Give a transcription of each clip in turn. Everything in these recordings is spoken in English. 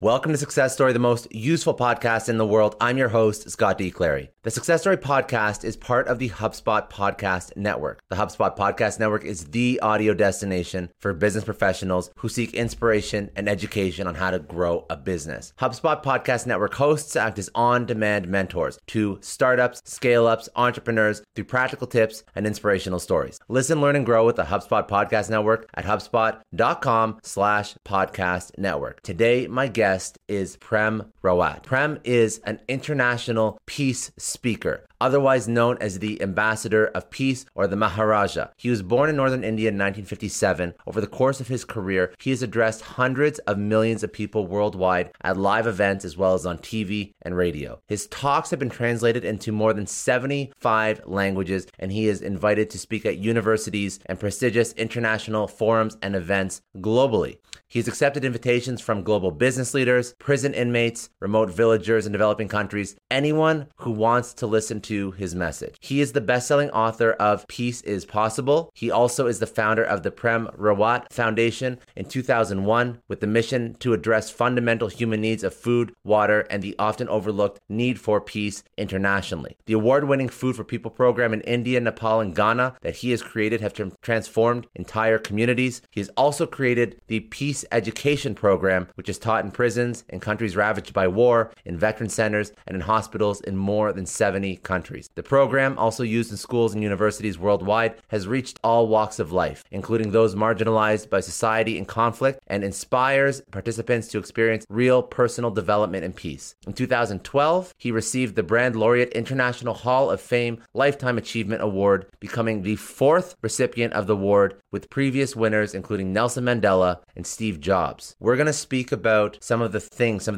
Welcome to Success Story, the most useful podcast in the world. I'm your host, Scott D. Clary. The Success Story podcast is part of the HubSpot Podcast Network. The HubSpot Podcast Network is the audio destination for business professionals who seek inspiration and education on how to grow a business. HubSpot Podcast Network hosts act as on-demand mentors to startups, scale-ups, entrepreneurs through practical tips and inspirational stories. Listen, learn, and grow with the HubSpot Podcast Network at hubspot.com/podcastnetwork. Today, my guest is Prem Rawat. Prem is an international peace speaker, otherwise known as the Ambassador of Peace or the Maharaja. He was born in northern India in 1957. Over the course of his career, he has addressed hundreds of millions of people worldwide at live events as well as on TV and radio. His talks have been translated into more than 75 languages, and he is invited to speak at universities and prestigious international forums and events globally. He's accepted invitations from global business leaders, prison inmates, remote villagers in developing countries, anyone who wants to listen to his message. He is the best-selling author of Peace is Possible. He also is the founder of the Prem Rawat Foundation in 2001 with the mission to address fundamental human needs of food, water, and the often overlooked need for peace internationally. The award-winning Food for People program in India, Nepal, and Ghana that he has created have transformed entire communities. He has also created the Peace Education Program, which is taught in prisons, in countries ravaged by war, in veteran centers, and in hospitals in more than 70 countries. The program, also used in schools and universities worldwide, has reached all walks of life, including those marginalized by society in conflict, and inspires participants to experience real personal development and peace. In 2012, he received the Brand Laureate International Hall of Fame Lifetime Achievement Award, becoming the fourth recipient of the award, with previous winners including Nelson Mandela and Steve Jobs. We're going to speak about some of the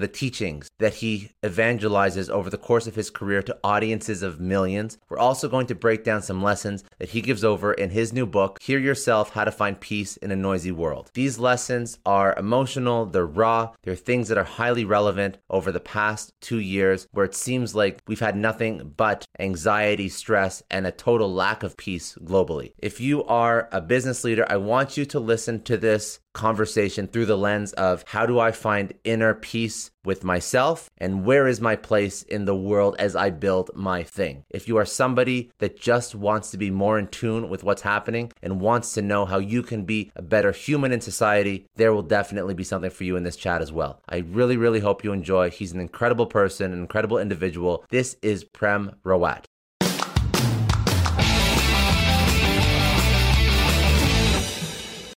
teachings that he evangelizes over the course of his career to audiences of millions. We're also going to break down some lessons that he gives over in his new book, Hear Yourself, How to Find Peace in a Noisy World. These lessons are emotional, they're raw, they're things that are highly relevant over the past 2 years where it seems like we've had nothing but anxiety, stress, and a total lack of peace globally. If you are a business leader, I want you to listen to this conversation through the lens of how do I find inner peace with myself and where is my place in the world as I build my thing. If you are somebody that just wants to be more in tune with what's happening and wants to know how you can be a better human in society, there will definitely be something for you in this chat as well. I really, really hope you enjoy. He's an incredible person, an incredible individual. This is Prem Rawat.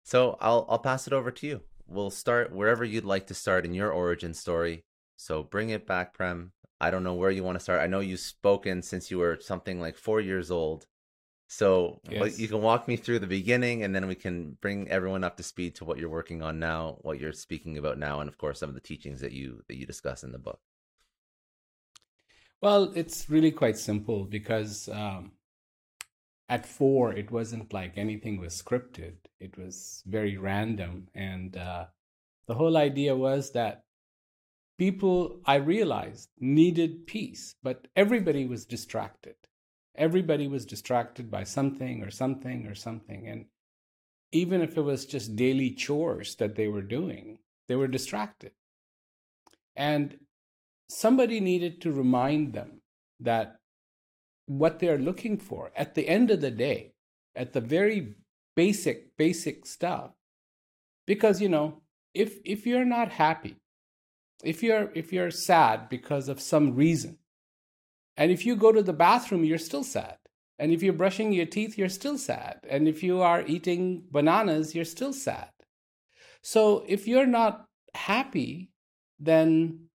So I'll pass it over to you. We'll start wherever you'd like to start in your origin story. So bring it back, Prem. I don't know where you want to start. I know you've spoken since you were something like 4 years old. So yes. You can walk me through the beginning, and then we can bring everyone up to speed to what you're working on now, what you're speaking about now, and of course some of the teachings that you discuss in the book. Well, it's really quite simple because at 4, it wasn't like anything was scripted. It was very random. And the whole idea was that people, I realized, needed peace, but everybody was distracted. Everybody was distracted by something or something or something. And even if it was just daily chores that they were doing, they were distracted. And somebody needed to remind them that what they're looking for at the end of the day, at the very basic stuff. Because, you know, if you're not happy, if you're sad because of some reason, And if you go to the bathroom, you're still sad. And if you're brushing your teeth, you're still sad. And if you are eating bananas, you're still sad. So if you're not happy, then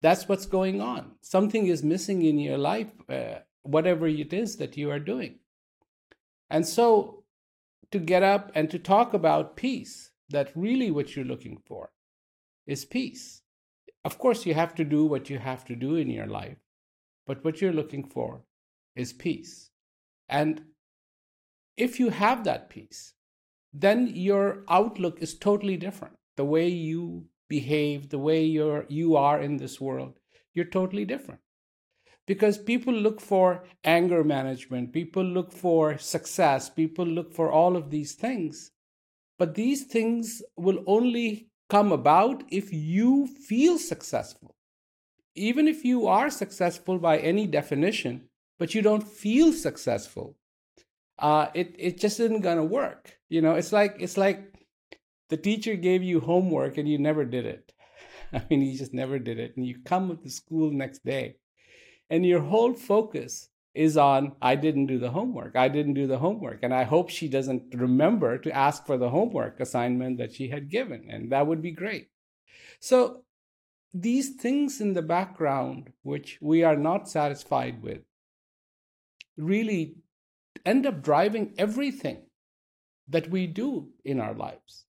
that's what's going on. Something is missing in your life, whatever it is that you are doing. And so to get up and to talk about peace, that really what you're looking for is peace. Of course, you have to do what you have to do in your life, but what you're looking for is peace. And if you have that peace, then your outlook is totally different. The way you behave, the way you are in this world, you're totally different. Because people look for anger management, people look for success, people look for all of these things. But these things will only come about if you feel successful. Even if you are successful by any definition, but you don't feel successful, it just isn't gonna work. You know, it's like the teacher gave you homework and you never did it. I mean, you just never did it. And you come to school next day and your whole focus is on, I didn't do the homework. And I hope she doesn't remember to ask for the homework assignment that she had given. And that would be great. So these things in the background, which we are not satisfied with, really end up driving everything that we do in our lives.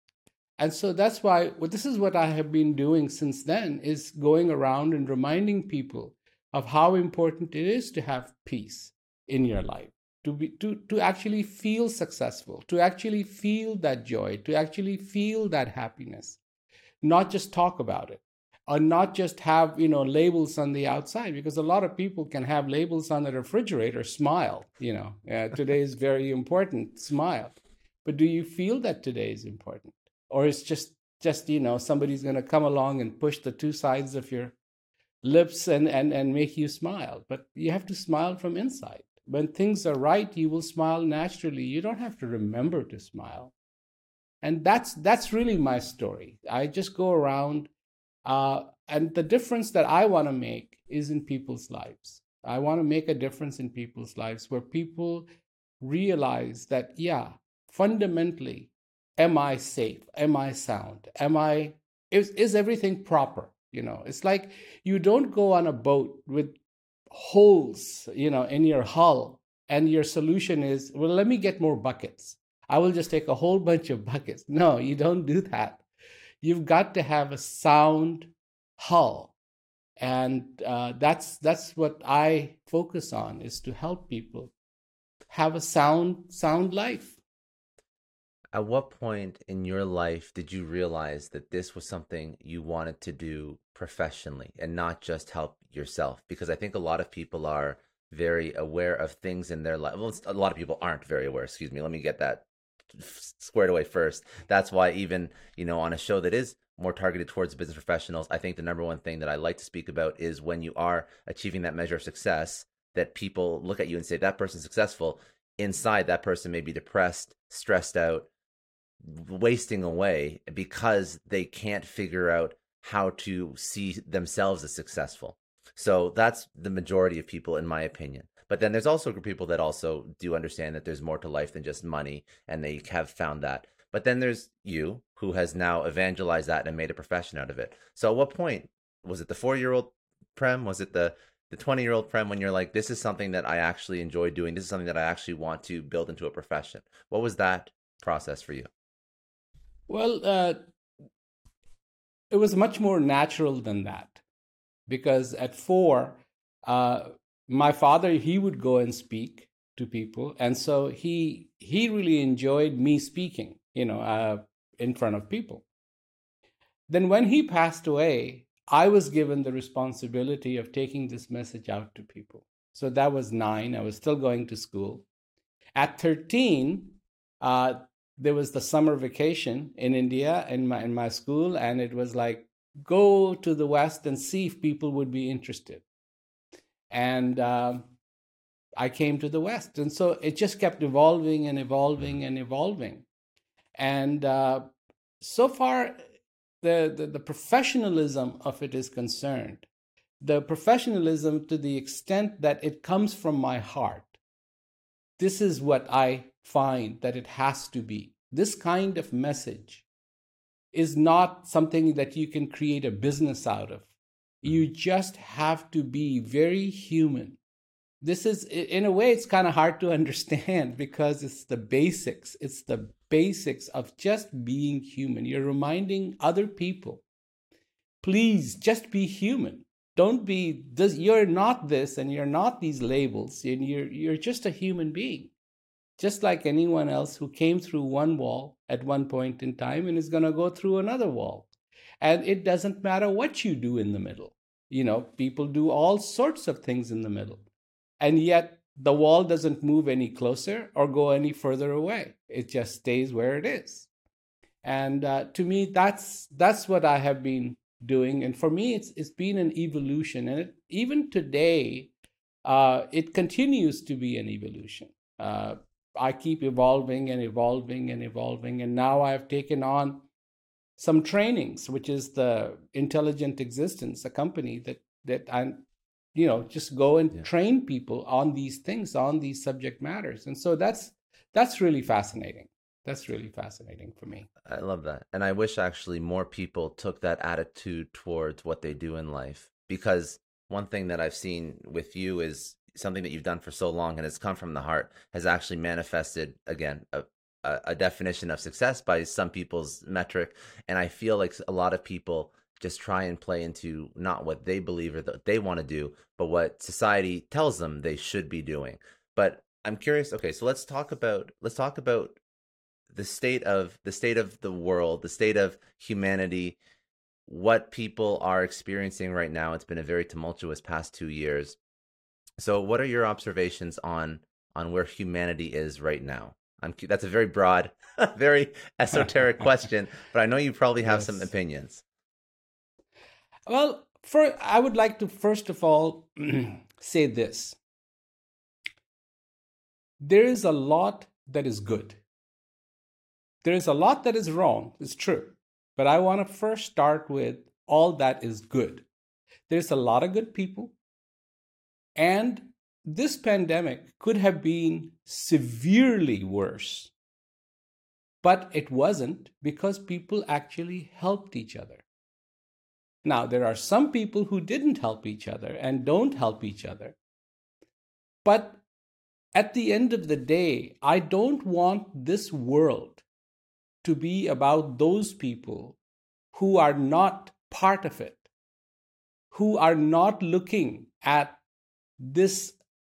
And so that's why, this is what I have been doing since then, is going around and reminding people of how important it is to have peace in your life, to actually feel successful, to actually feel that joy, to actually feel that happiness, not just talk about it, or not just have, labels on the outside, because a lot of people can have labels on the refrigerator, smile, today is very important, smile. But do you feel that today is important? Or it's just somebody's going to come along and push the two sides of your lips and make you smile. But you have to smile from inside. When things are right, you will smile naturally. You don't have to remember to smile. And that's really my story. I just go around, and the difference that I want to make is in people's lives. I want to make a difference in people's lives where people realize that, fundamentally, am I safe? Am I sound? Is everything proper? It's like you don't go on a boat with holes, in your hull, and your solution is, well, let me get more buckets. I will just take a whole bunch of buckets. No, you don't do that. You've got to have a sound hull. And that's what I focus on, is to help people have a sound life. At what point in your life did you realize that this was something you wanted to do professionally and not just help yourself? Because I think a lot of people are very aware of things in their life. Well, a lot of people aren't very aware. Excuse me. Let me get that squared away first. That's why even, on a show that is more targeted towards business professionals, I think the number one thing that I like to speak about is when you are achieving that measure of success, that people look at you and say, that person's successful. Inside, that person may be depressed, stressed out, wasting away because they can't figure out how to see themselves as successful. So that's the majority of people, in my opinion. But then there's also people that also do understand that there's more to life than just money, and they have found that. But then there's you, who has now evangelized that and made a profession out of it. So at what point, was it the 4-year-old Prem? Was it the 20-year-old Prem when you're like, this is something that I actually enjoy doing. This is something that I actually want to build into a profession. What was that process for you? Well, it was much more natural than that, because at 4, my father, he would go and speak to people. And so he really enjoyed me speaking, in front of people. Then when he passed away, I was given the responsibility of taking this message out to people. So that was 9. I was still going to school. At 13, there was the summer vacation in India in my school, and it was like, go to the West and see if people would be interested. And I came to the West. And so it just kept evolving and evolving and evolving. And so far, the professionalism of it is concerned, the professionalism to the extent that it comes from my heart. This is what I find that it has to be. This kind of message is not something that you can create a business out of. You just have to be very human. This is, in a way, it's kind of hard to understand because it's the basics. It's the basics of just being human. You're reminding other people, please just be human. Don't be this, you're not this and you're not these labels. And you're just a human being, just like anyone else who came through one wall at one point in time and is going to go through another wall. And it doesn't matter what you do in the middle. You know, people do all sorts of things in the middle. And yet the wall doesn't move any closer or go any further away. It just stays where it is. And to me, that's what I have been doing. And for me, it's been an evolution. And even today, it continues to be an evolution. I keep evolving and evolving and evolving. And now I've taken on some trainings, which is the Intelligent Existence, a company that I'm, you know, just go and train people on these things, on these subject matters. And so that's really fascinating. That's really fascinating for me. I love that. And I wish actually more people took that attitude towards what they do in life, because one thing that I've seen with you is something that you've done for so long and has come from the heart has actually manifested, again, a definition of success by some people's metric. And I feel like a lot of people just try and play into not what they believe or that they want to do, but what society tells them they should be doing. But I'm curious. Okay, so let's talk about the state of the world, the state of humanity, what people are experiencing right now. It's been a very tumultuous past 2 years. So what are your observations on where humanity is right now? That's a very broad, very esoteric question, but I know you probably have some opinions. Well, I would like to, first of all, say this. There is a lot that is good. There is a lot that is wrong, it's true. But I want to first start with all that is good. There's a lot of good people. And this pandemic could have been severely worse. But it wasn't, because people actually helped each other. Now, there are some people who didn't help each other and don't help each other. But at the end of the day, I don't want this world to be about those people who are not part of it, who are not looking at this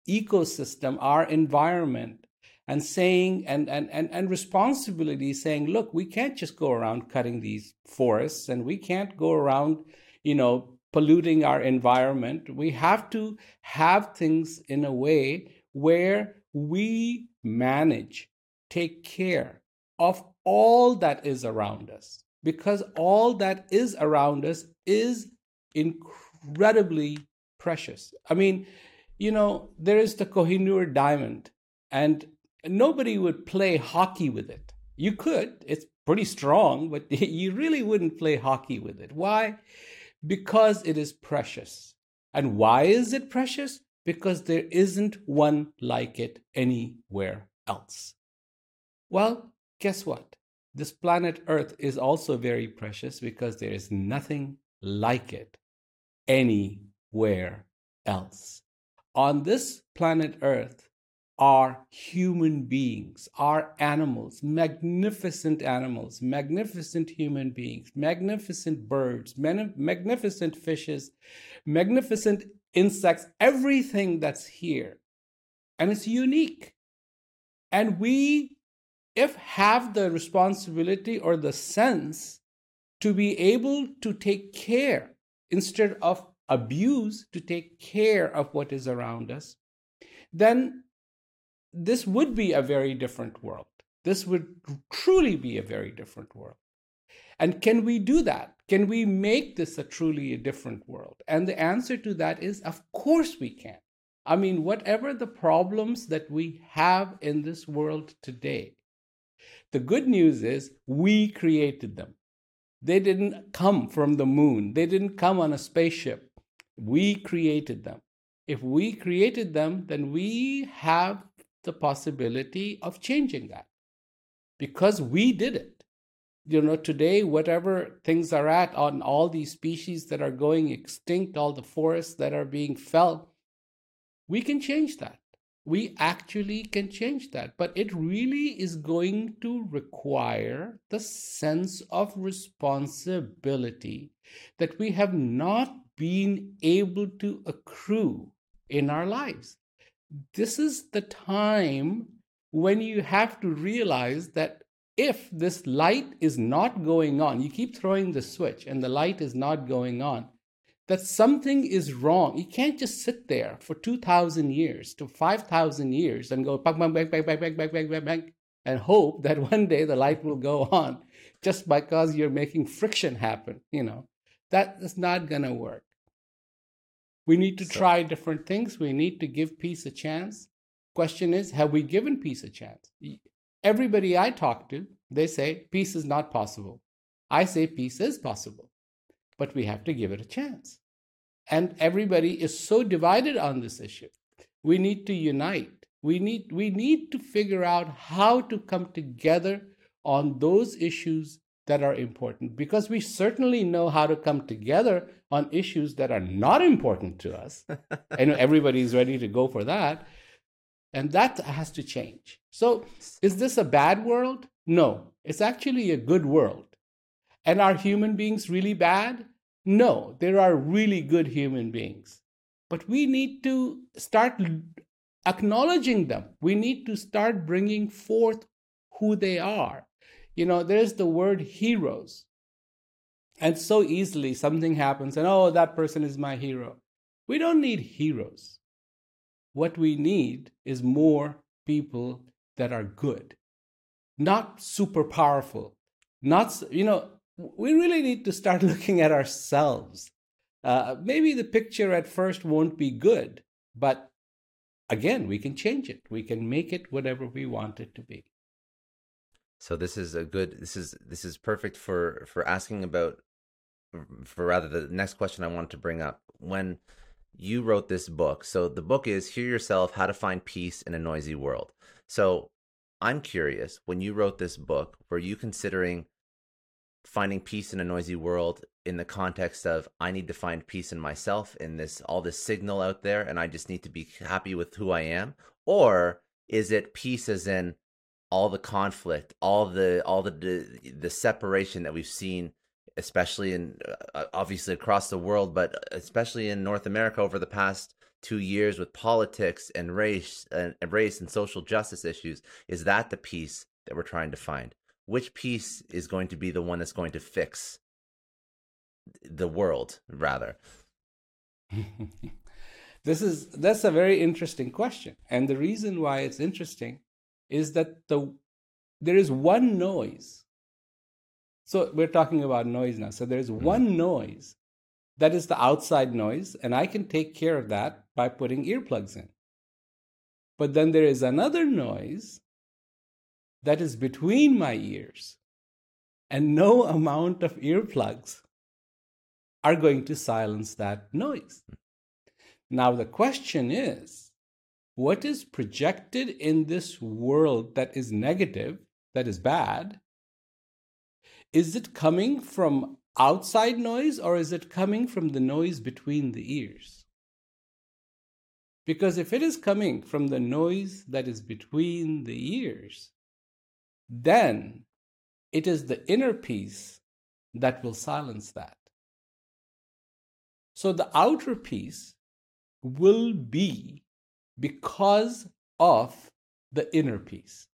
ecosystem, our environment, and saying, and responsibility, saying, look, we can't just go around cutting these forests, and we can't go around, you know, polluting our environment. We have to have things in a way where we manage, take care of all that is around us, because all that is around us is incredibly precious. I mean, you know, there is the Kohinoor diamond, and nobody would play hockey with it. You could, it's pretty strong, but you really wouldn't play hockey with it. Why? Because it is precious. And why is it precious? Because there isn't one like it anywhere else. Well, guess what? This planet Earth is also very precious, because there is nothing like it anywhere else. On this planet Earth are human beings, are animals, magnificent animals, magnificent human beings, magnificent birds, magnificent fishes, magnificent insects, everything that's here. And it's unique. And we have the responsibility or the sense to be able to take care, instead of abuse, to take care of what is around us, then this would be a very different world. This would truly be a very different world. And can we do that? Can we make this a truly different world? And the answer to that is, of course we can. I mean, whatever the problems that we have in this world today, the good news is we created them. They didn't come from the moon. They didn't come on a spaceship. We created them. If we created them, then we have the possibility of changing that because we did it. You know, today, whatever things are at on all these species that are going extinct, all the forests that are being felled, we can change that. We actually can change that. But it really is going to require the sense of responsibility that we have not been able to accrue in our lives. This is the time when you have to realize that if this light is not going on, you keep throwing the switch and the light is not going on, that something is wrong. You can't just sit there for 2,000 years to 5,000 years and go bang, bang, bang, bang, bang, bang, bang, bang, bang, and hope that one day the light will go on just because you're making friction happen. You know, that is not going to work. We need to try different things. We need to give peace a chance. Question is, have we given peace a chance? Everybody I talk to, they say peace is not possible. I say peace is possible, but we have to give it a chance. And everybody is so divided on this issue. We need to unite. We need to figure out how to come together on those issues that are important, because we certainly know how to come together on issues that are not important to us. I know everybody's ready to go for that. And that has to change. So is this a bad world? No, it's actually a good world. And are human beings really bad? No, there are really good human beings. But we need to start acknowledging them. We need to start bringing forth who they are. You know, there's the word heroes. And so easily something happens and, oh, that person is my hero. We don't need heroes. What we need is more people that are good, not super powerful, not, you know, we really need to start looking at ourselves. Maybe the picture at first won't be good, but again, we can change it. We can make it whatever we want it to be. So this is a good, this is perfect for asking about, for rather the next question I wanted to bring up. When you wrote this book. So the book is Hear Yourself, How to Find Peace in a Noisy World. So I'm curious, when you wrote this book, were you considering finding peace in a noisy world in the context of, I need to find peace in myself in this, all this signal out there, and I just need to be happy with who I am? Or is it peace as in all the conflict, all the separation that we've seen, especially in, obviously across the world, but especially in North America over the past 2 years with politics and race and social justice issues? Is that the peace that we're trying to find? Which peace is going to be the one that's going to fix the world, rather? That's a very interesting question. And the reason why it's interesting is that there is one noise. So we're talking about noise now. So there's one noise that is the outside noise, and I can take care of that by putting earplugs in. But then there is another noise that is between my ears, and no amount of earplugs are going to silence that noise. Now the question is, what is projected in this world that is negative, that is bad? Is it coming from outside noise or is it coming from the noise between the ears? Because if it is coming from the noise that is between the ears, then it is the inner peace that will silence that. So the outer peace will be because of the inner peace.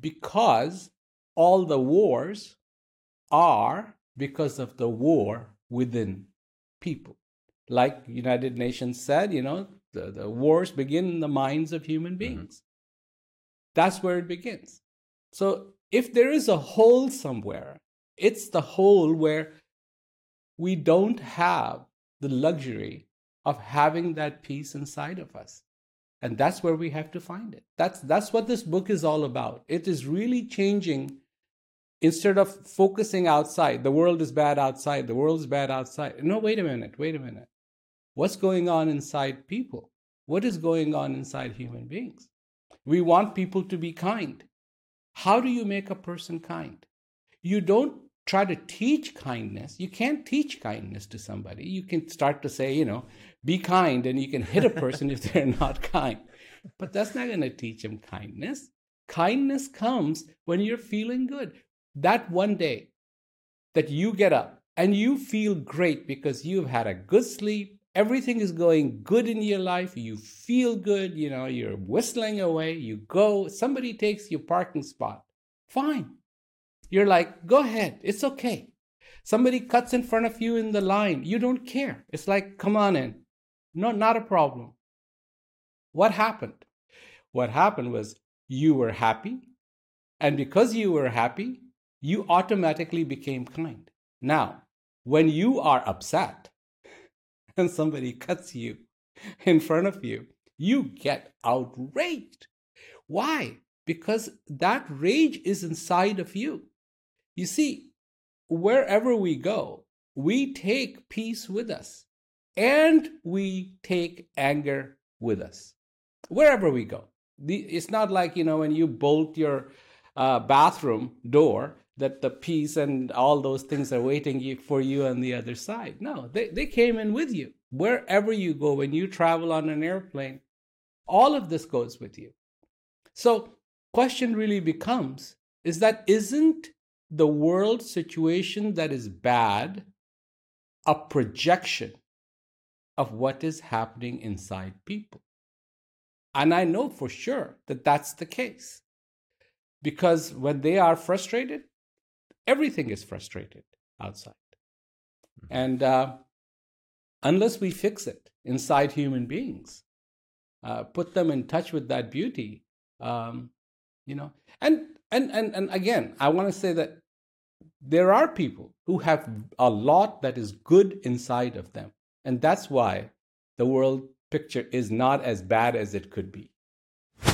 Because all the wars are because of the war within people. Like United Nations said, you know, the wars begin in the minds of human beings. That's where it begins. So if there is a hole somewhere, it's the hole where we don't have the luxury of having that peace inside of us. And that's where we have to find it. That's what this book is all about. It is really changing instead of focusing outside, the world is bad outside, the world is bad outside. No, wait a minute. What's going on inside people? What is going on inside human beings? We want people to be kind. How do you make a person kind? You don't try to teach kindness. You can't teach kindness to somebody. You can start to say, be kind, and you can hit a person if they're not kind. But that's not going to teach them kindness. Kindness comes when you're feeling good. That one day that you get up and you feel great because you've had a good sleep, everything is going good in your life, you feel good, you're whistling away, you go, somebody takes your parking spot, fine. You're like, go ahead, it's okay. Somebody cuts in front of you in the line, you don't care. It's like, come on in. No, not a problem. What happened? What happened was you were happy, and because you were happy, you automatically became kind. Now, when you are upset, and somebody cuts you in front of you, you get outraged. Why? Because that rage is inside of you. You see, wherever we go, we take peace with us and we take anger with us. Wherever we go. It's not like, when you bolt your bathroom door, that the peace and all those things are waiting for you on the other side. No, they came in with you. Wherever you go, when you travel on an airplane, all of this goes with you. So question really becomes, isn't the world situation that is bad a projection of what is happening inside people? And I know for sure that that's the case. Because when they are frustrated, everything is frustrated outside. And unless we fix it inside human beings, put them in touch with that beauty, and again, I want to say that there are people who have a lot that is good inside of them. And that's why the world picture is not as bad as it could be.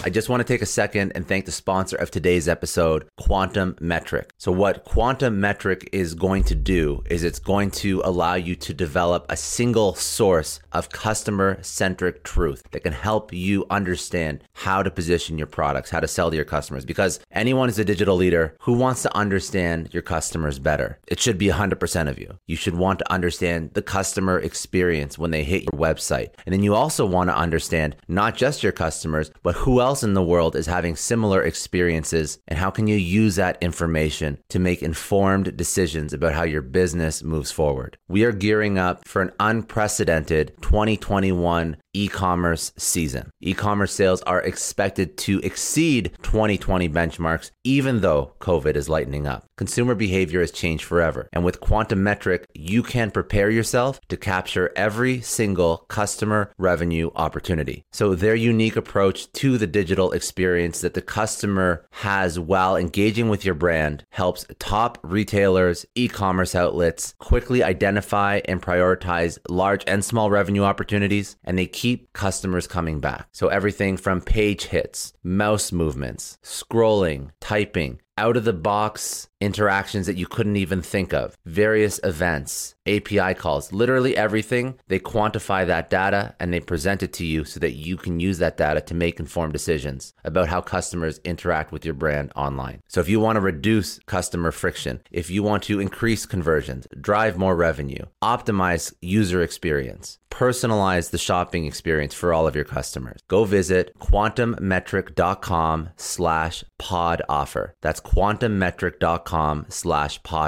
I just want to take a second and thank the sponsor of today's episode, Quantum Metric. So what Quantum Metric is going to do is it's going to allow you to develop a single source of customer-centric truth that can help you understand how to position your products, how to sell to your customers, because anyone is a digital leader who wants to understand your customers better. It should be 100% of you. You should want to understand the customer experience when they hit your website. And then you also want to understand not just your customers, but who else in the world is having similar experiences, and how can you use that information to make informed decisions about how your business moves forward? We are gearing up for an unprecedented 2021 e-commerce season. E-commerce sales are expected to exceed 2020 benchmarks, even though COVID is lightening up. Consumer behavior has changed forever. And with Quantum Metric, you can prepare yourself to capture every single customer revenue opportunity. So their unique approach to the digital experience that the customer has while engaging with your brand helps top retailers, e-commerce outlets quickly identify and prioritize large and small revenue opportunities, and they keep customers coming back. So everything from page hits, mouse movements, scrolling, typing, out-of-the-box interactions that you couldn't even think of, various events, API calls, literally everything. They quantify that data and they present it to you so that you can use that data to make informed decisions about how customers interact with your brand online. So if you want to reduce customer friction, if you want to increase conversions, drive more revenue, optimize user experience, personalize the shopping experience for all of your customers, go visit quantummetric.com/pod offer. That's quantummetric.com/pod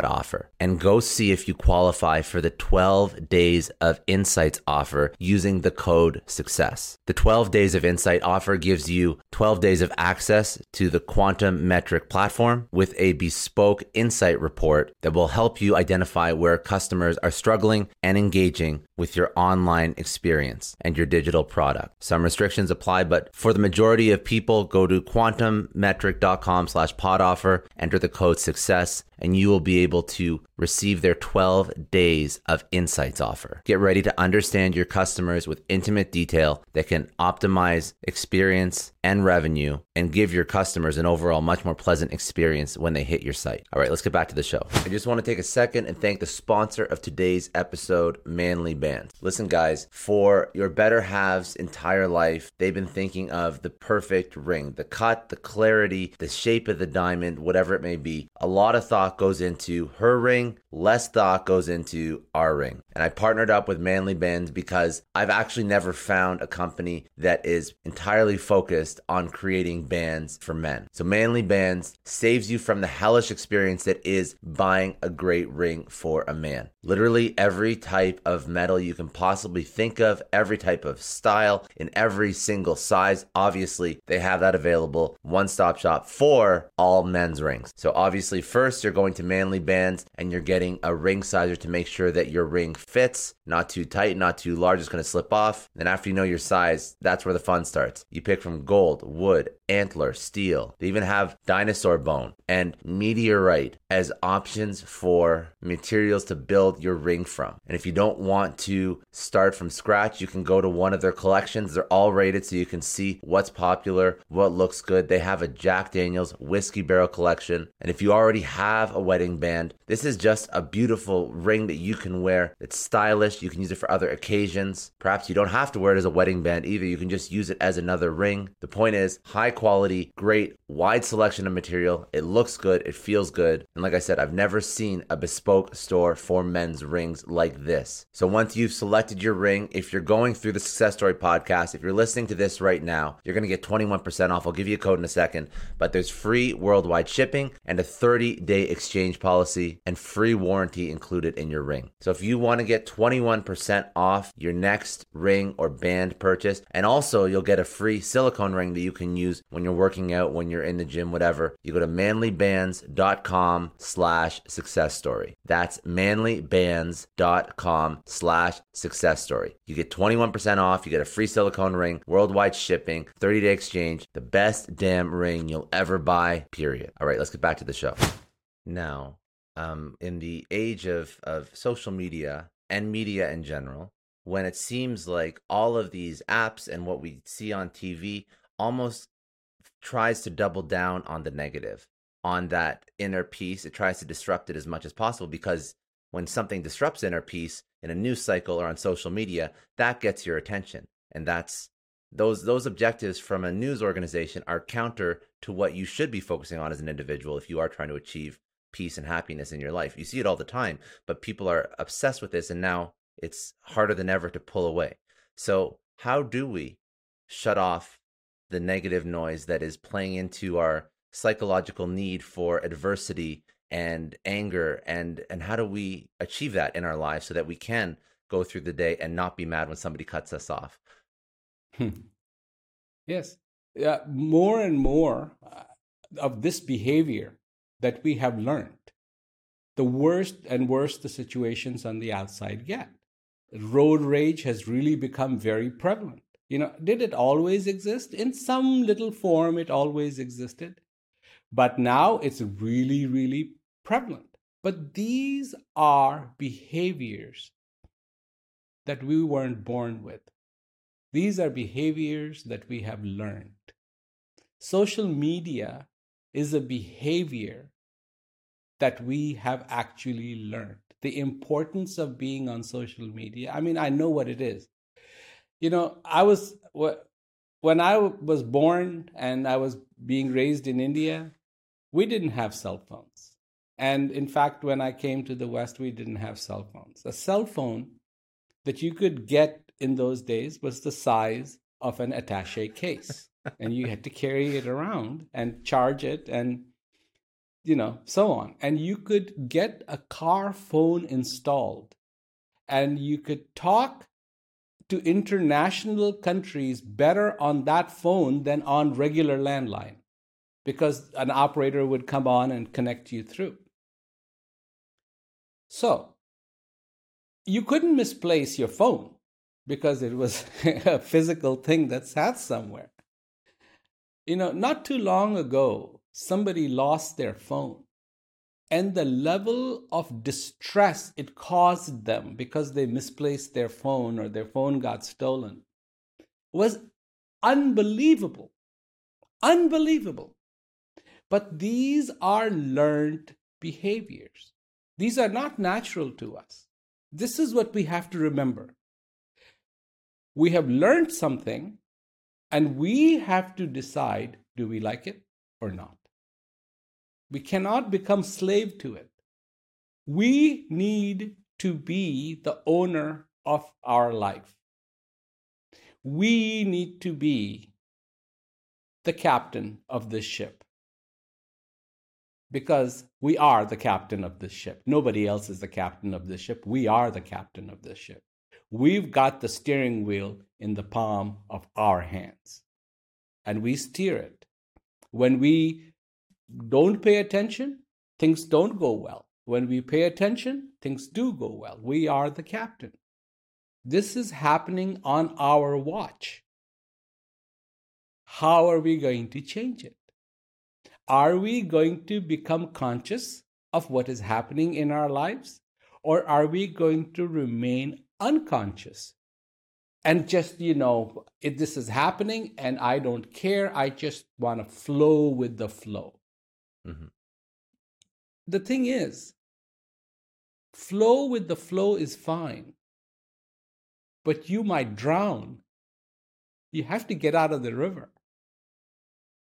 offer. And go see if you qualify for the 12 Days of Insights offer using the code SUCCESS. The 12 Days of Insight offer gives you 12 days of access to the Quantum Metric platform with a bespoke insight report that will help you identify where customers are struggling and engaging with your online experience and your digital product. Some restrictions apply, but for the majority of people, go to quantummetric.com/pod offer, enter the code SUCCESS, and you will be able to receive their 12 Days of Insights offer. Get ready to understand your customers with intimate detail that can optimize experience and revenue and give your customers an overall much more pleasant experience when they hit your site. All right, let's get back to the show. I just want to take a second and thank the sponsor of today's episode, Manly Bands. Listen, guys, for your better halves entire life, they've been thinking of the perfect ring, the cut, the clarity, the shape of the diamond, whatever it may be. A lot of thought goes into her ring, less thought goes into our ring. And I partnered up with Manly Bands because I've actually never found a company that is entirely focused on creating bands for men. So Manly Bands saves you from the hellish experience that is buying a great ring for a man. Literally every type of metal you can possibly think of, every type of style, in every single size. Obviously, they have that available. One-stop shop for all men's rings. So obviously, first, you're going to Manly Bands and you're getting a ring sizer to make sure that your ring fits. Not too tight, not too large, it's going to slip off. And after you know your size, that's where the fun starts. You pick from gold, wood, antler, steel. They even have dinosaur bone and meteorite as options for materials to build your ring from. And if you don't want to start from scratch, you can go to one of their collections. They're all rated so you can see what's popular, what looks good. They have a Jack Daniels whiskey barrel collection. And if you already have a wedding band, this is just a beautiful ring that you can wear. It's stylish. You can use it for other occasions. Perhaps you don't have to wear it as a wedding band either. You can just use it as another ring. The point is high quality, great, wide selection of material. It looks good. It feels good. And like I said, I've never seen a bespoke store for men's rings like this. So once you've selected your ring, if you're going through the Success Story podcast, if you're listening to this right now, you're going to get 21% off. I'll give you a code in a second, but there's free worldwide shipping and a 30-day exchange policy and free warranty included in your ring. So if you want to get 21% off your next ring or band purchase, and also you'll get a free silicone ring that you can use when you're working out, when you're in the gym, whatever, you go to manlybands.com/success story. That's manlybands.com/success story. You get 21% off, you get a free silicone ring, worldwide shipping, 30-day exchange, the best damn ring you'll ever buy, period. All right, let's get back to the show. Now, in the age of social media and media in general, when it seems like all of these apps and what we see on TV almost tries to double down on the negative, on that inner peace, it tries to disrupt it as much as possible, because when something disrupts inner peace in a news cycle or on social media, that gets your attention. And that's those objectives from a news organization are counter to what you should be focusing on as an individual if you are trying to achieve peace and happiness in your life. You see it all the time, but people are obsessed with this, and now it's harder than ever to pull away. So how do we shut off the negative noise that is playing into our psychological need for adversity and anger, and how do we achieve that in our lives so that we can go through the day and not be mad when somebody cuts us off? Yes. Yeah, more and more of this behavior that we have learned, the worse and worse the situations on the outside get. Road rage has really become very prevalent. You know, did it always exist? In some little form, it always existed. But now it's really, really prevalent. But these are behaviors that we weren't born with. These are behaviors that we have learned. Social media is a behavior that we have actually learned. The importance of being on social media. I mean, I know what it is. You know, when I was born and I was being raised in India, we didn't have cell phones. And in fact, when I came to the West, we didn't have cell phones. A cell phone that you could get in those days was the size of an attaché case. And you had to carry it around and charge it and, you know, so on. And you could get a car phone installed and you could talk to international countries better on that phone than on regular landline, because an operator would come on and connect you through. So you couldn't misplace your phone because it was a physical thing that sat somewhere. You know, not too long ago, somebody lost their phone, and the level of distress it caused them because they misplaced their phone or their phone got stolen was unbelievable. Unbelievable. But these are learned behaviors. These are not natural to us. This is what we have to remember. We have learned something, and we have to decide, do we like it or not? We cannot become slave to it. We need to be the owner of our life. We need to be the captain of this ship, because we are the captain of this ship. Nobody else is the captain of this ship. We are the captain of this ship. We've got the steering wheel in the palm of our hands, and we steer it. When we don't pay attention, things don't go well. When we pay attention, things do go well. We are the captain. This is happening on our watch. How are we going to change it? Are we going to become conscious of what is happening in our lives? Or are we going to remain unconscious and just, if this is happening and I don't care, I just want to flow with the flow? Mm-hmm. The thing is, flow with the flow is fine, but you might drown. You have to get out of the river.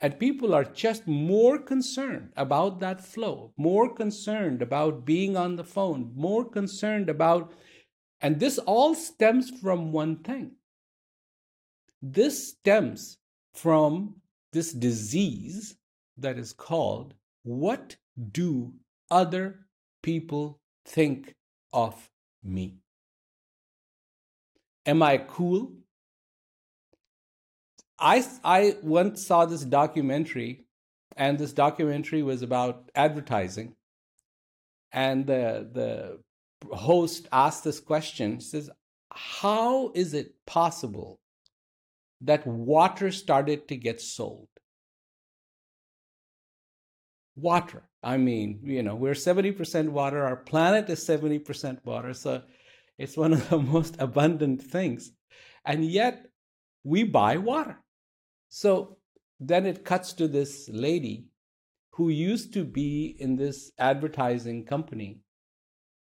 And people are just more concerned about that flow, more concerned about being on the phone, more concerned about, and this all stems from one thing. This stems from this disease that is called, what do other people think of me? Am I cool? I once saw this documentary, and this documentary was about advertising. And the host asked this question, says, how is it possible that water started to get sold? Water. I mean, we're 70% water. Our planet is 70% water. So it's one of the most abundant things. And yet we buy water. So then it cuts to this lady who used to be in this advertising company,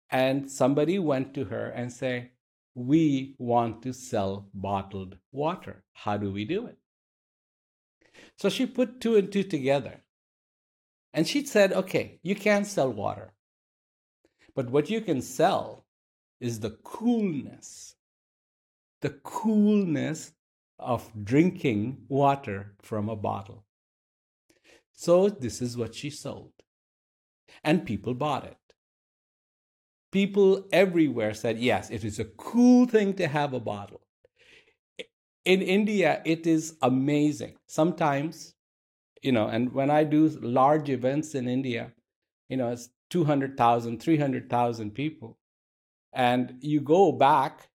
and somebody went to her and say, we want to sell bottled water. How do we do it? So she put two and two together, and she said, okay, you can't sell water, but what you can sell is the coolness of drinking water from a bottle. So this is what she sold. And people bought it. People everywhere said, yes, it is a cool thing to have a bottle. In India, it is amazing. Sometimes, and when I do large events in India, it's 200,000, 300,000 people. And you go back,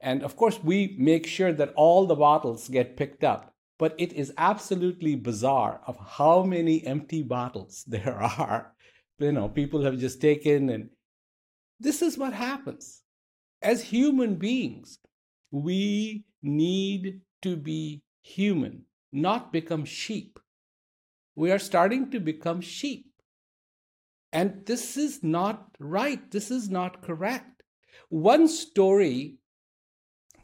and of course, we make sure that all the bottles get picked up. But it is absolutely bizarre of how many empty bottles there are. People have just taken, and this is what happens. As human beings, we need to be human, not become sheep. We are starting to become sheep. And this is not right. This is not correct. One story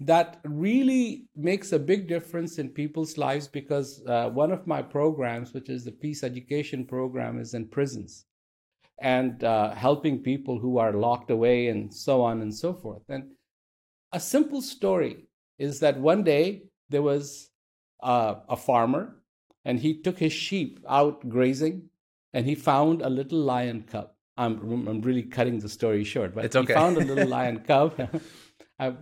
that really makes a big difference in people's lives, because one of my programs, which is the Peace Education Program, is in prisons and helping people who are locked away and so on and so forth. And a simple story is that one day there was a farmer, and he took his sheep out grazing, and he found a little lion cub. I'm really cutting the story short, but it's okay. He found a little lion cub.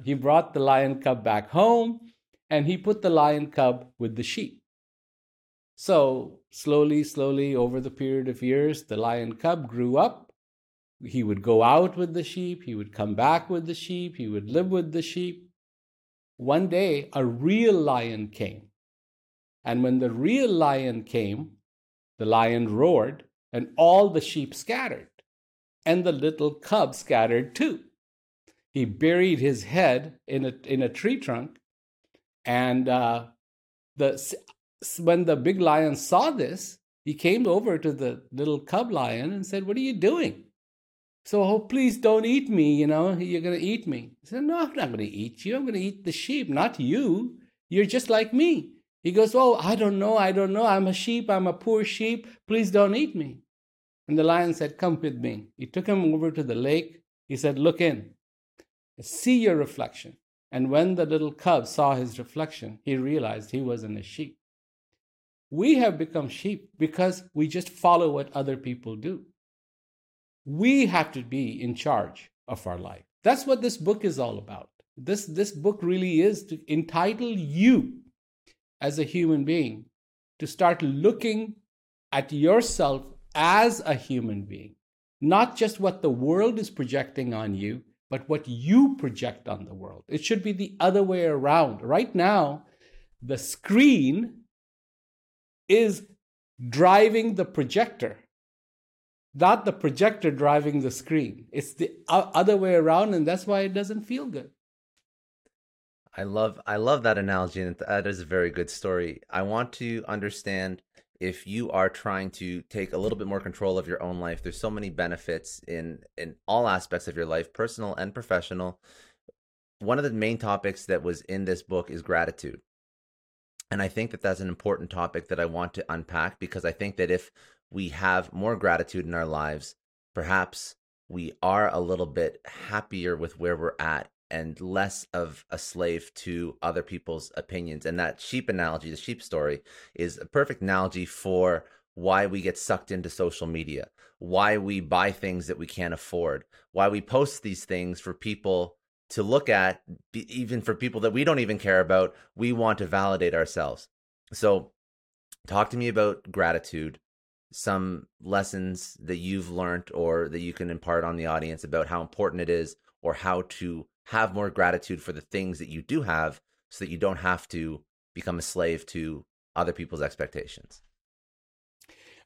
He brought the lion cub back home, and he put the lion cub with the sheep. So slowly, over the period of years, the lion cub grew up. He would go out with the sheep. He would come back with the sheep. He would live with the sheep. One day, a real lion came. And when the real lion came, the lion roared, and all the sheep scattered. And the little cub scattered too. He buried his head in a tree trunk, and when the big lion saw this, he came over to the little cub lion and said, "What are you doing? So, oh, please don't eat me, you know, you're going to eat me." He said, "No, I'm not going to eat you. I'm going to eat the sheep, not you. You're just like me." He goes, "Oh, I don't know. I'm a sheep. I'm a poor sheep. Please don't eat me." And the lion said, "Come with me." He took him over to the lake. He said, "Look in. See your reflection." And when the little cub saw his reflection, he realized he wasn't a sheep. We have become sheep because we just follow what other people do. We have to be in charge of our life. That's what this book is all about. This book really is to entitle you as a human being to start looking at yourself as a human being, not just what the world is projecting on you, but what you project on the world. It should be the other way around. Right now, the screen is driving the projector, not the projector driving the screen. It's the other way around, and that's why it doesn't feel good. I love that analogy, and that is a very good story. I want to understand if you are trying to take a little bit more control of your own life. There's so many benefits in all aspects of your life, personal and professional. One of the main topics that was in this book is gratitude. And I think that that's an important topic that I want to unpack, because I think that if we have more gratitude in our lives, perhaps we are a little bit happier with where we're at and less of a slave to other people's opinions. And that sheep analogy, the sheep story, is a perfect analogy for why we get sucked into social media, why we buy things that we can't afford, why we post these things for people to look at, even for people that we don't even care about. We want to validate ourselves. So talk to me about gratitude, some lessons that you've learned or that you can impart on the audience about how important it is, or how to have more gratitude for the things that you do have, so that you don't have to become a slave to other people's expectations.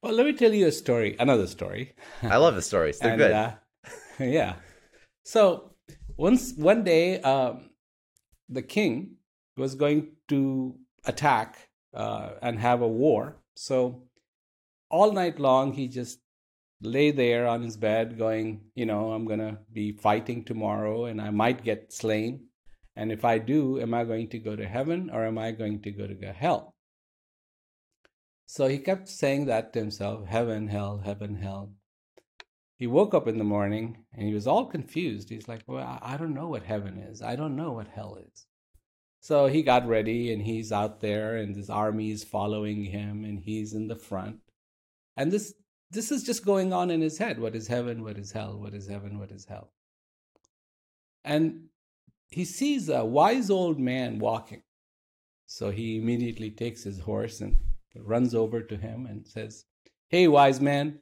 Well, let me tell you a story, another story. I love the stories. They're good. Yeah. So one day, the king was going to attack and have a war. So all night long, he just lay there on his bed going, you know, "I'm going to be fighting tomorrow and I might get slain. And if I do, am I going to go to heaven or am I going to go to hell?" So he kept saying that to himself, "Heaven, hell, heaven, hell." He woke up in the morning and he was all confused. He's like, "Well, I don't know what heaven is. I don't know what hell is." So he got ready and he's out there and his army is following him and he's in the front. And this is just going on in his head. What is heaven? What is hell? What is heaven? What is hell? And he sees a wise old man walking. So he immediately takes his horse and runs over to him and says, "Hey, wise man,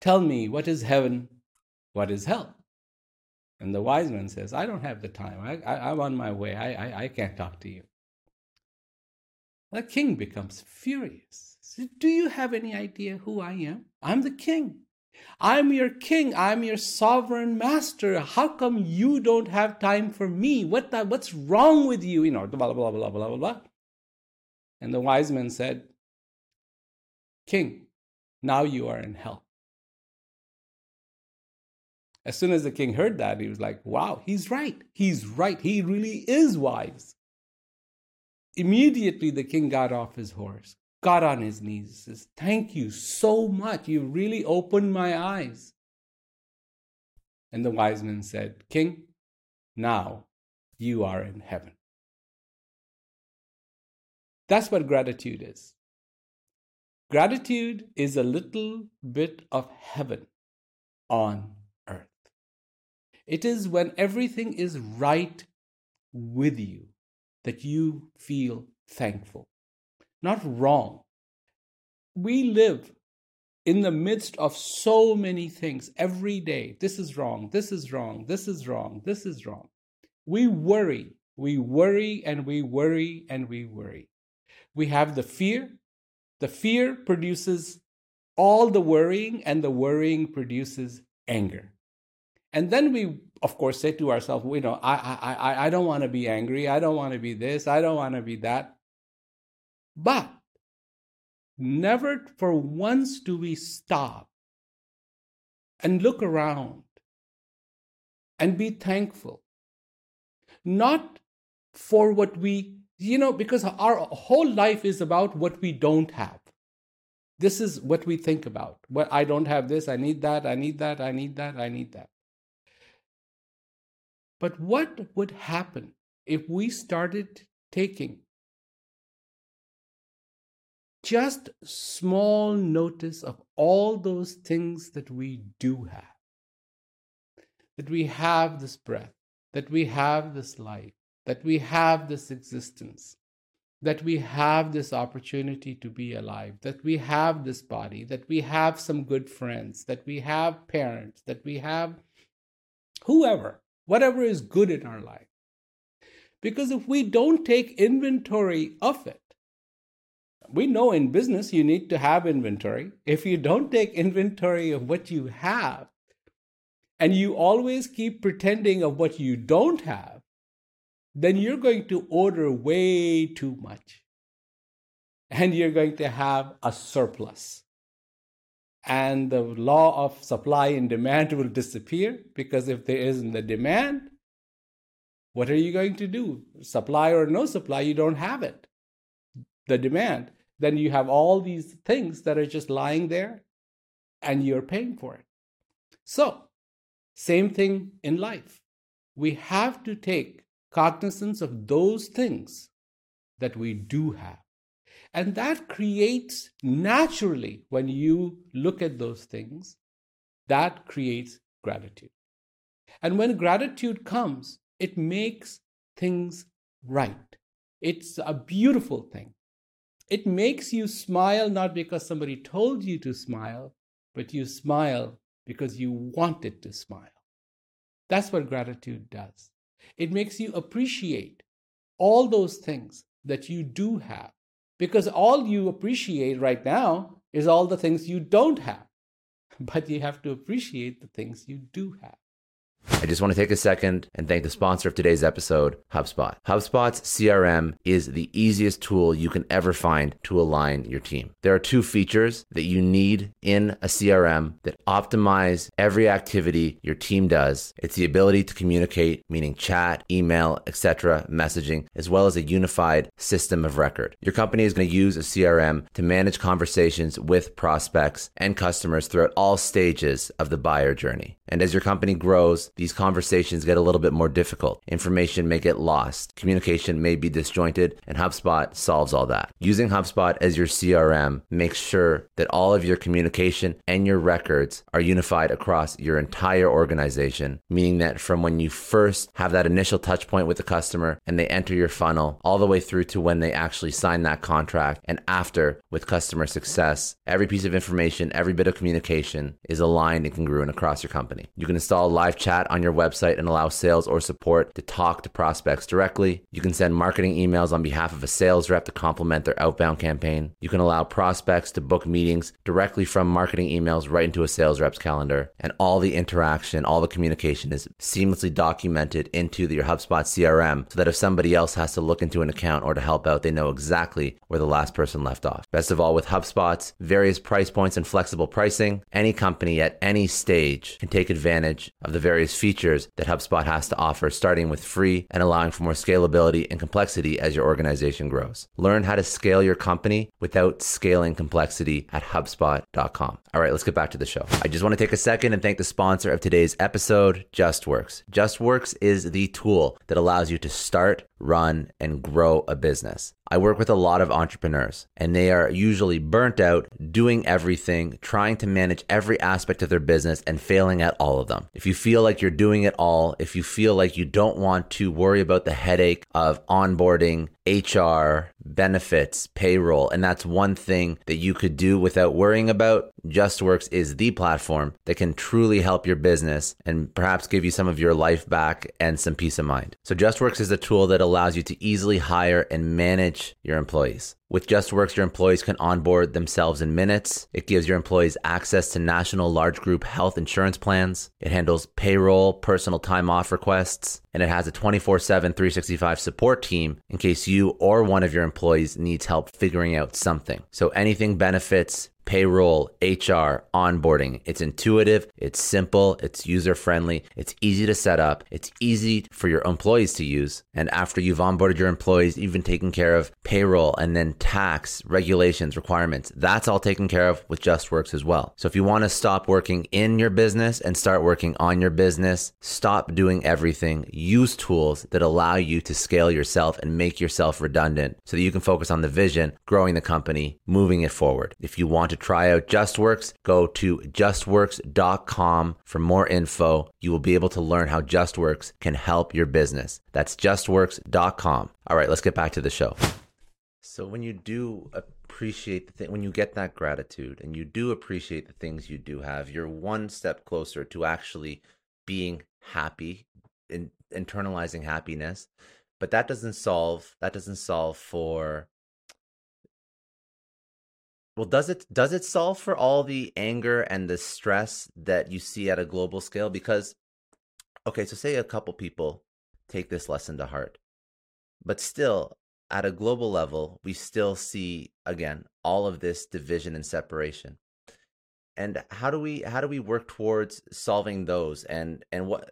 tell me, what is heaven? What is hell?" And the wise man says, "I don't have the time. I'm on my way. I can't talk to you." The king becomes furious. He says, "Do you have any idea who I am? I'm the king. I'm your king. I'm your sovereign master. How come you don't have time for me? What's wrong with you?" You know, blah, blah, blah, blah, blah, blah. And the wise man said, "King, now you are in hell." As soon as the king heard that, he was like, wow, he's right. He's right. He really is wise. Immediately, the king got off his horse, got on his knees, says, "Thank you so much. You really opened my eyes." And the wise man said, "King, now you are in heaven." That's what gratitude is. Gratitude is a little bit of heaven on earth. It is when everything is right with you that you feel thankful, not wrong. We live in the midst of so many things every day. This is wrong, this is wrong, this is wrong, this is wrong. We worry. We have the fear. The fear produces all the worrying, and the worrying produces anger. And then we, of course, say to ourselves, you know, I don't want to be angry. I don't want to be this. I don't want to be that. But Never for once do we stop and look around and be thankful. Not for what we, because our whole life is about what we don't have. This is what we think about. Well, I don't have this, I need that, I need that, I need that, I need that. But what would happen if we started taking just small notice of all those things that we do have? That we have this breath, that we have this life, that we have this existence, that we have this opportunity to be alive, that we have this body, that we have some good friends, that we have parents, that we have whoever, whatever is good in our life. Because if we don't take inventory of it, we know in business you need to have inventory. If you don't take inventory of what you have, and you always keep pretending of what you don't have, then you're going to order way too much. And you're going to have a surplus. And the law of supply and demand will disappear, because if there isn't the demand, what are you going to do? Supply or no supply, you don't have it. The demand. Then you have all these things that are just lying there and you're paying for it. So, same thing in life. We have to take cognizance of those things that we do have. And that creates naturally, when you look at those things, that creates gratitude. And when gratitude comes, it makes things right. It's a beautiful thing. It makes you smile, not because somebody told you to smile, but you smile because you wanted to smile. That's what gratitude does. It makes you appreciate all those things that you do have. Because all you appreciate right now is all the things you don't have. But you have to appreciate the things you do have. I just want to take a second and thank the sponsor of today's episode, HubSpot. HubSpot's CRM is the easiest tool you can ever find to align your team. There are two features that you need in a CRM that optimize every activity your team does. It's the ability to communicate, meaning chat, email, etc., messaging, as well as a unified system of record. Your company is going to use a CRM to manage conversations with prospects and customers throughout all stages of the buyer journey. And as your company grows, these conversations get a little bit more difficult. Information may get lost. Communication may be disjointed, and HubSpot solves all that. Using HubSpot as your CRM makes sure that all of your communication and your records are unified across your entire organization, meaning that from when you first have that initial touch point with the customer and they enter your funnel, all the way through to when they actually sign that contract, and after with customer success, every piece of information, every bit of communication is aligned and congruent across your company. You can install live chat on your website and allow sales or support to talk to prospects directly. You can send marketing emails on behalf of a sales rep to complement their outbound campaign. You can allow prospects to book meetings directly from marketing emails right into a sales rep's calendar. And all the interaction, all the communication is seamlessly documented into your HubSpot CRM so that if somebody else has to look into an account or to help out, they know exactly where the last person left off. Best of all, with HubSpot's various price points and flexible pricing, any company at any stage can take advantage of the various features that HubSpot has to offer, starting with free and allowing for more scalability and complexity as your organization grows. Learn how to scale your company without scaling complexity at hubspot.com. All right, let's get back to the show. I just want to take a second and thank the sponsor of today's episode, JustWorks. JustWorks is the tool that allows you to start, run, and grow a business. I work with a lot of entrepreneurs, and they are usually burnt out doing everything, trying to manage every aspect of their business and failing at all of them. If you feel like you're doing it all, if you feel like you don't want to worry about the headache of onboarding, HR, benefits, payroll, and that's one thing that you could do without worrying about, JustWorks is the platform that can truly help your business and perhaps give you some of your life back and some peace of mind. So JustWorks is a tool that allows you to easily hire and manage your employees. With JustWorks, your employees can onboard themselves in minutes. It gives your employees access to national large group health insurance plans. It handles payroll, personal time off requests, and it has a 24/7, 365 support team in case you or one of your employees needs help figuring out something. So anything benefits, payroll, HR, onboarding. It's intuitive, it's simple, it's user-friendly, it's easy to set up, it's easy for your employees to use. And after you've onboarded your employees, even taking care of payroll and then tax, regulations, requirements, that's all taken care of with JustWorks as well. So if you want to stop working in your business and start working on your business, stop doing everything. Use tools that allow you to scale yourself and make yourself redundant so that you can focus on the vision, growing the company, moving it forward. If you want to try out JustWorks, go to justworks.com for more info. You will be able to learn how JustWorks can help your business. That's justworks.com. All right, let's get back to the show. So when you do appreciate the thing, when you get that gratitude and you do appreciate the things you do have, you're one step closer to actually being happy, internalizing happiness. But that doesn't solve for, well, does it solve for all the anger and the stress that you see at a global scale? Because, okay, so say a couple people take this lesson to heart, but still at a global level, we still see, again, all of this division and separation. And how do we work towards solving those? And what,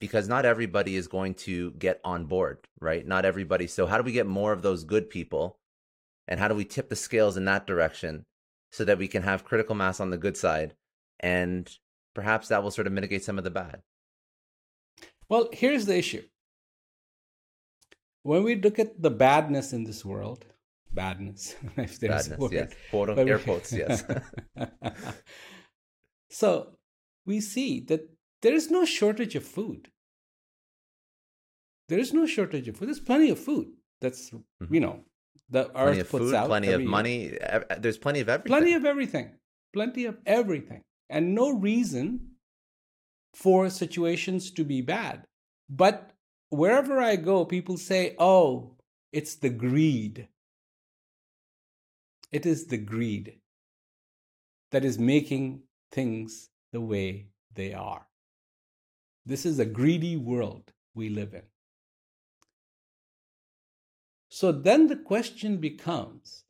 because not everybody is going to get on board, right? Not everybody. So how do we get more of those good people? And how do we tip the scales in that direction so that we can have critical mass on the good side? And perhaps that will sort of mitigate some of the bad. Well, here's the issue. When we look at the badness in this world, if there is a word. Yes. Air quotes, yes. So we see that there is no shortage of food. There's plenty of food. That's, mm-hmm. The earth plenty of puts food, out plenty of money. There's plenty of everything. And no reason for situations to be bad. But wherever I go, people say, oh, it's the greed. It is the greed that is making things the way they are. This is a greedy world we live in. So then the question becomes,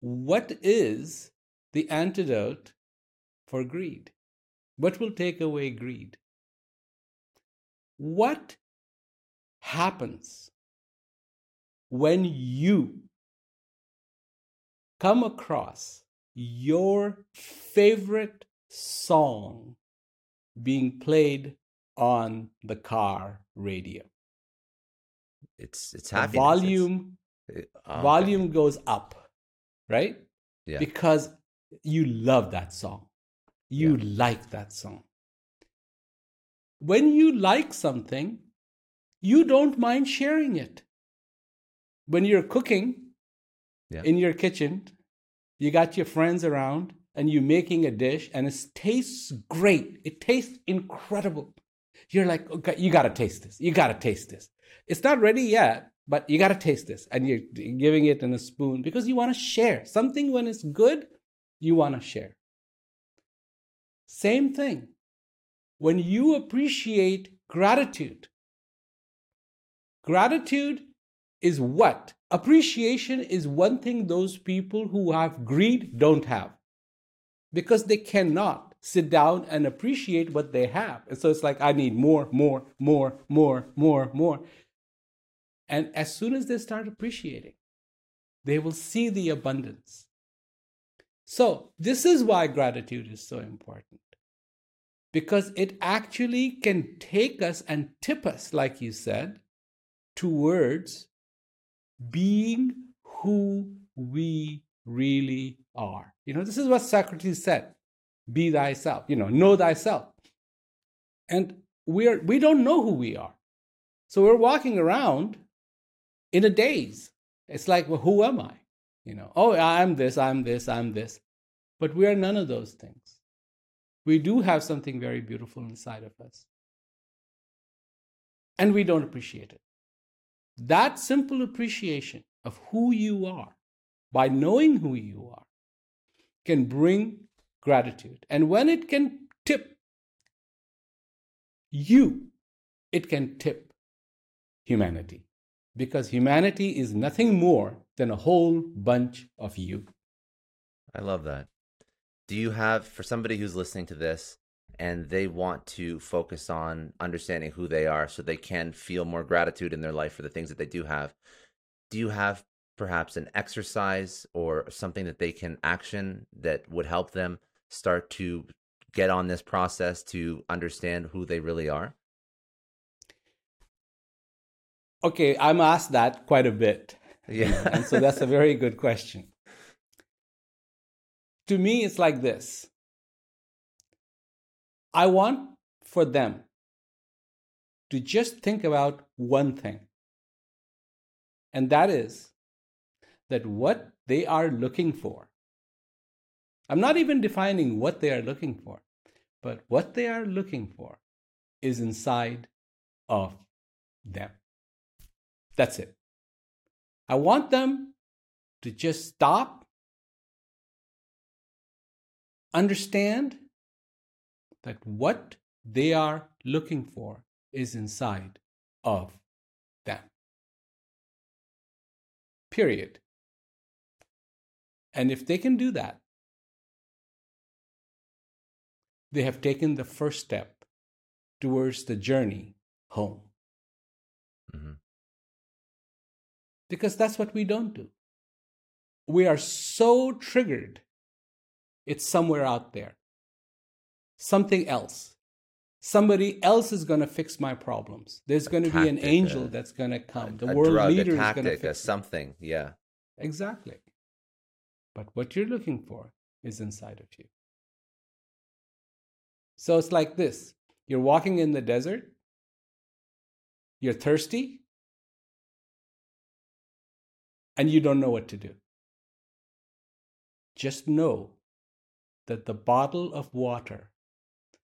what is the antidote for greed? What will take away greed? What happens when you come across your favorite song being played on the car radio? It's happiness. Volume goes up, right? Yeah. Because you love that song. You like that song. When you like something, you don't mind sharing it. When you're cooking in your kitchen, you got your friends around and you're making a dish and it tastes great. It tastes incredible. You're like, okay, you got to taste this. It's not ready yet, but you got to taste this. And you're giving it in a spoon because you want to share. Something when it's good, you want to share. Same thing. When you appreciate gratitude, gratitude is what? Appreciation is one thing those people who have greed don't have because they cannot sit down and appreciate what they have. And so it's like, I need more. And as soon as they start appreciating, they will see the abundance. So this is why gratitude is so important, because it actually can take us and tip us, like you said, towards being who we really are. This is what Socrates said. Be thyself, know thyself. And we don't know who we are. So we're walking around in a daze. It's like, well, who am I? I'm this. But we are none of those things. We do have something very beautiful inside of us. And we don't appreciate it. That simple appreciation of who you are by knowing who you are, can bring gratitude. And when it can tip you, it can tip humanity. Because humanity is nothing more than a whole bunch of you. I love that. Do you have, for somebody who's listening to this and they want to focus on understanding who they are so they can feel more gratitude in their life for the things that they do you have perhaps an exercise or something that they can action that would help them start to get on this process to understand who they really are? Okay, I'm asked that quite a bit. Yeah. And so that's a very good question. To me, it's like this. I want for them to just think about one thing. And that is that what they are looking for. I'm not even defining what they are looking for, but what they are looking for is inside of them. That's it. I want them to just stop, understand that what they are looking for is inside of them. Period. And if they can do that, they have taken the first step towards the journey home. Mm-hmm. Because that's what we don't do. We are so triggered. It's somewhere out there. Something else. Somebody else is going to fix my problems. There's going to be an angel that's going to come. The world leader is going to fix something. Yeah. Exactly. But what you're looking for is inside of you. So it's like this. You're walking in the desert. You're thirsty. And you don't know what to do. Just know that the bottle of water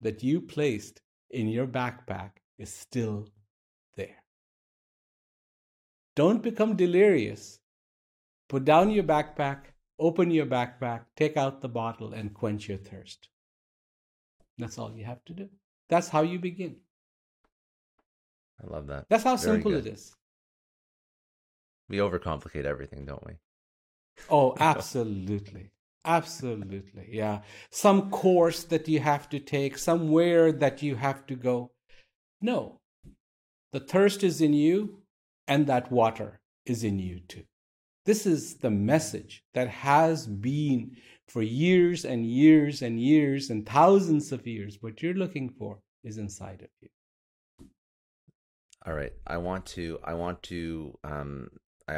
that you placed in your backpack is still there. Don't become delirious. Put down your backpack, open your backpack, take out the bottle, and quench your thirst. That's all you have to do. That's how you begin. I love that. That's how simple it is. We overcomplicate everything, don't we? Oh, absolutely. Absolutely. Yeah. Some course that you have to take, somewhere that you have to go. No. The thirst is in you, and that water is in you too. This is the message that has been for years and years and years and thousands of years. What you're looking for is inside of you. All right. I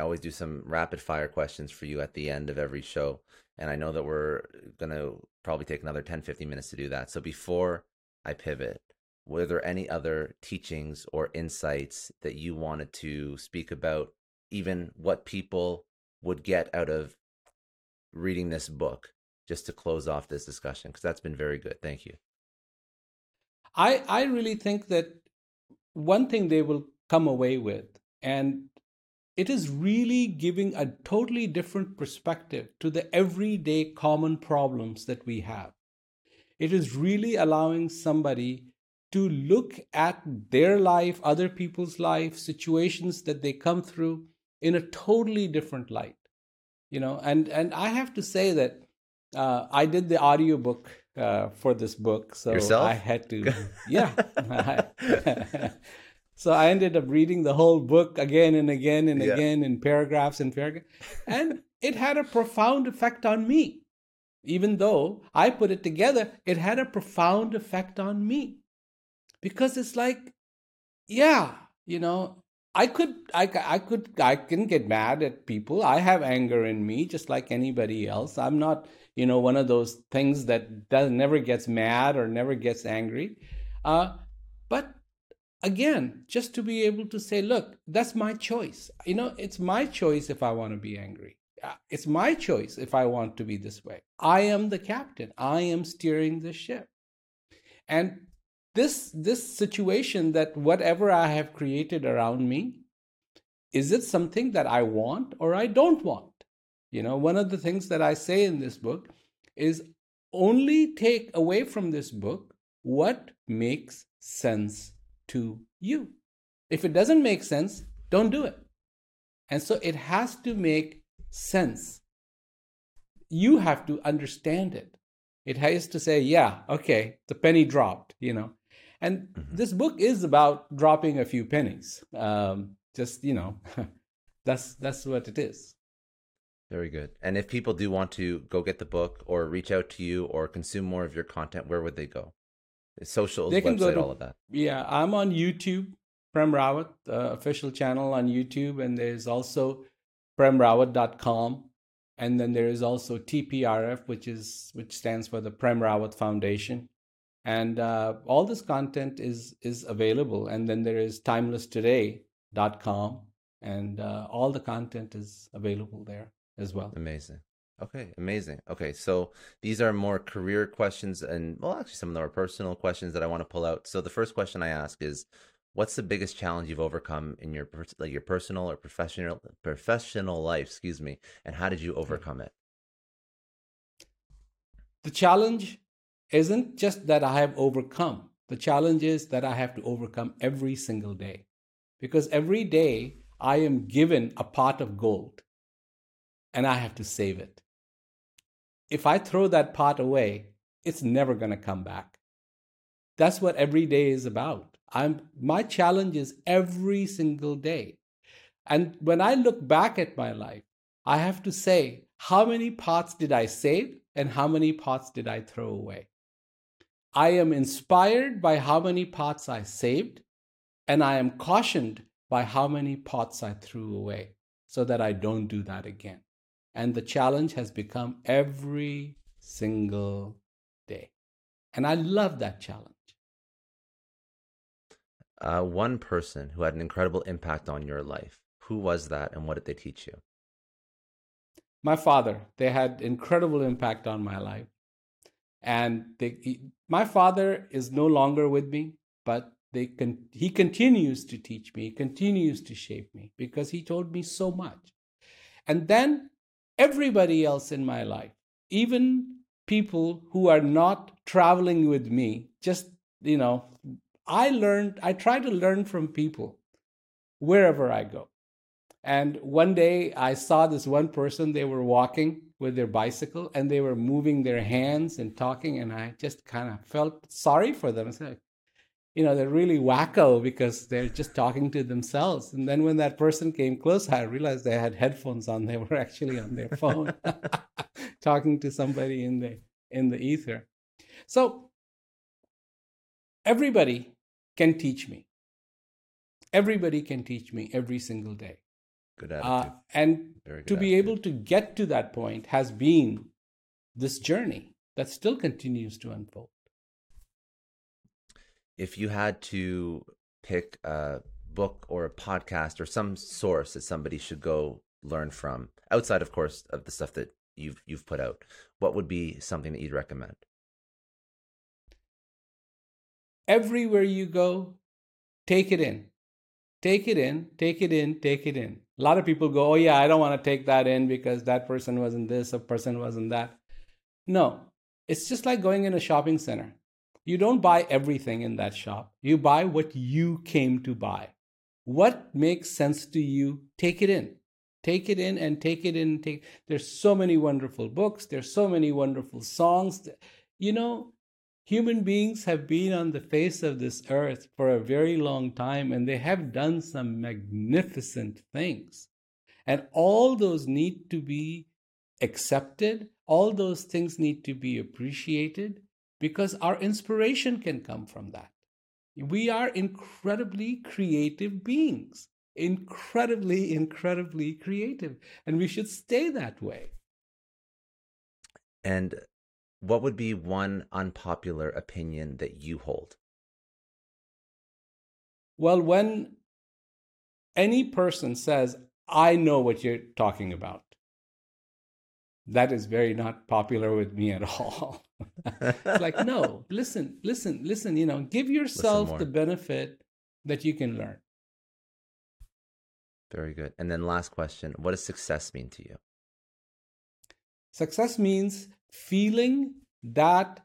always do some rapid fire questions for you at the end of every show. And I know that we're going to probably take another 10, 15 minutes to do that. So before I pivot, were there any other teachings or insights that you wanted to speak about, even what people would get out of reading this book, just to close off this discussion? Because that's been very good. Thank you. I really think that one thing they will come away with, and it is really giving a totally different perspective to the everyday common problems that we have. It is really allowing somebody to look at their life, other people's life, situations that they come through in a totally different light. You know, and I have to say that I did the audiobook for this book, so yourself? I had to, yeah. So I ended up reading the whole book again and again and again in paragraphs and paragraphs. And it had a profound effect on me. Even though I put it together, it had a profound effect on me. Because it's like, I can get mad at people. I have anger in me just like anybody else. I'm not, one of those things that never gets mad or never gets angry. But again, just to be able to say, look, that's my choice. It's my choice if I want to be angry. It's my choice if I want to be this way. I am the captain. I am steering the ship. And this situation that whatever I have created around me, is it something that I want or I don't want? You know, one of the things that I say in this book is only take away from this book what makes sense to you. If it doesn't make sense, don't do it. And so it has to make sense. You have to understand it. It has to say, yeah, okay, the penny dropped, you know. And this book is about dropping a few pennies. Just, you know, that's what it is. Very good. And if people do want to go get the book or reach out to you or consume more of your content, where would they go? Social, website, all of that. Yeah, I'm on YouTube, Prem Rawat, official channel on YouTube. And there's also premrawat.com. And then there is also TPRF, which stands for the Prem Rawat Foundation. And all this content is available. And then there is timelesstoday.com. And all the content is available there as well. Amazing. Okay, so these are more career questions, and well, actually some of them are personal questions that I want to pull out. So the first question I ask is, what's the biggest challenge you've overcome in your personal or professional life, and how did you overcome it? The challenge isn't just that I have overcome. The challenge is that I have to overcome every single day, because every day I am given a pot of gold and I have to save it. If I throw that pot away, it's never going to come back. That's what every day is about. My challenge is every single day. And when I look back at my life, I have to say, how many pots did I save and how many pots did I throw away? I am inspired by how many pots I saved, and I am cautioned by how many pots I threw away, so that I don't do that again. And the challenge has become every single day. And I love that challenge. One person who had an incredible impact on your life. Who was that and what did they teach you? My father. They had incredible impact on my life. And my father is no longer with me, but he continues to teach me, continues to shape me, because he told me so much. And then everybody else in my life, even people who are not traveling with me, just, you know, I try to learn from people wherever I go. And one day I saw this one person, they were walking with their bicycle and they were moving their hands and talking. And I just kind of felt sorry for them. I said, you know, they're really wacko because they're just talking to themselves. And then when that person came close, I realized they had headphones on. They were actually on their phone talking to somebody in the ether. So everybody can teach me. Everybody can teach me every single day. Good attitude. And good to be able to get to that point has been this journey that still continues to unfold. If you had to pick a book or a podcast or some source that somebody should go learn from, outside, of course, of the stuff that you've put out, what would be something that you'd recommend? Everywhere you go, take it in. Take it in, take it in, take it in. A lot of people go, oh yeah, I don't want to take that in because that person wasn't this, a person wasn't that. No, it's just like going in a shopping center. You don't buy everything in that shop. You buy what you came to buy. What makes sense to you, take it in. Take it in and take it in. There's so many wonderful books. There's so many wonderful songs. You know, human beings have been on the face of this earth for a very long time, and they have done some magnificent things. And all those need to be accepted. All those things need to be appreciated, because our inspiration can come from that. We are incredibly creative beings, incredibly, incredibly creative, and we should stay that way. And what would be one unpopular opinion that you hold? Well, when any person says, I know what you're talking about, that is very not popular with me at all. It's like, no, listen, you know, give yourself the benefit that you can learn. Very good. And then last question, what does success mean to you? Success means feeling that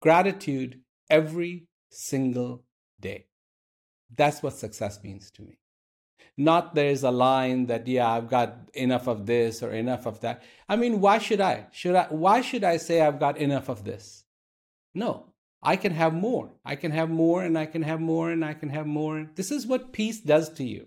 gratitude every single day. That's what success means to me. Not there's a line that, yeah, I've got enough of this or enough of that. I mean, why should I? Why should I say I've got enough of this? No, I can have more. I can have more, and I can have more, and I can have more. This is what peace does to you.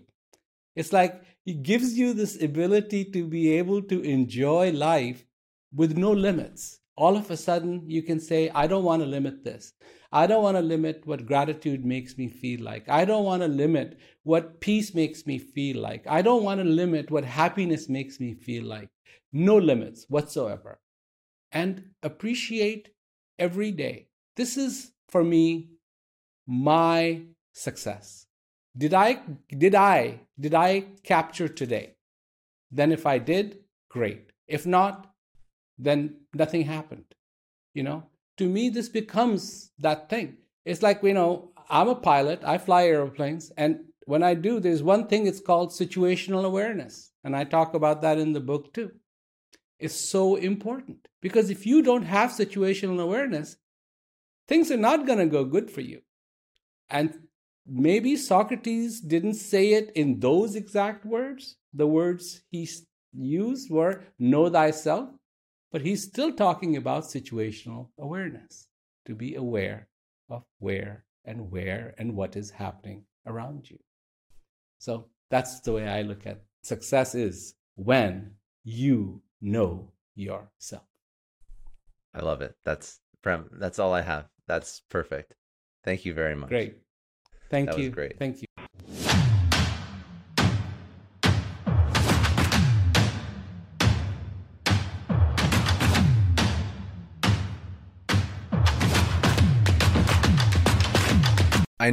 It's like it gives you this ability to be able to enjoy life with no limits. All of a sudden, you can say, I don't want to limit this. I don't want to limit what gratitude makes me feel like. I don't want to limit what peace makes me feel like. I don't want to limit what happiness makes me feel like. No limits whatsoever. And appreciate every day. This is, for me, my success. Did I capture today? Then if I did, great. If not, then nothing happened. You know, to me, this becomes that thing. It's like, you know, I'm a pilot, I fly airplanes, and when I do, there's one thing, it's called situational awareness. And I talk about that in the book too. It's so important because if you don't have situational awareness, things are not going to go good for you. And maybe Socrates didn't say it in those exact words. The words he used were know thyself. But he's still talking about situational awareness, to be aware of where and what is happening around you. So that's the way I look at it. Success is when you know yourself. I love it. That's Prem. That's all I have. That's perfect. Thank you very much. Great. Thank you. That was great. Thank you. I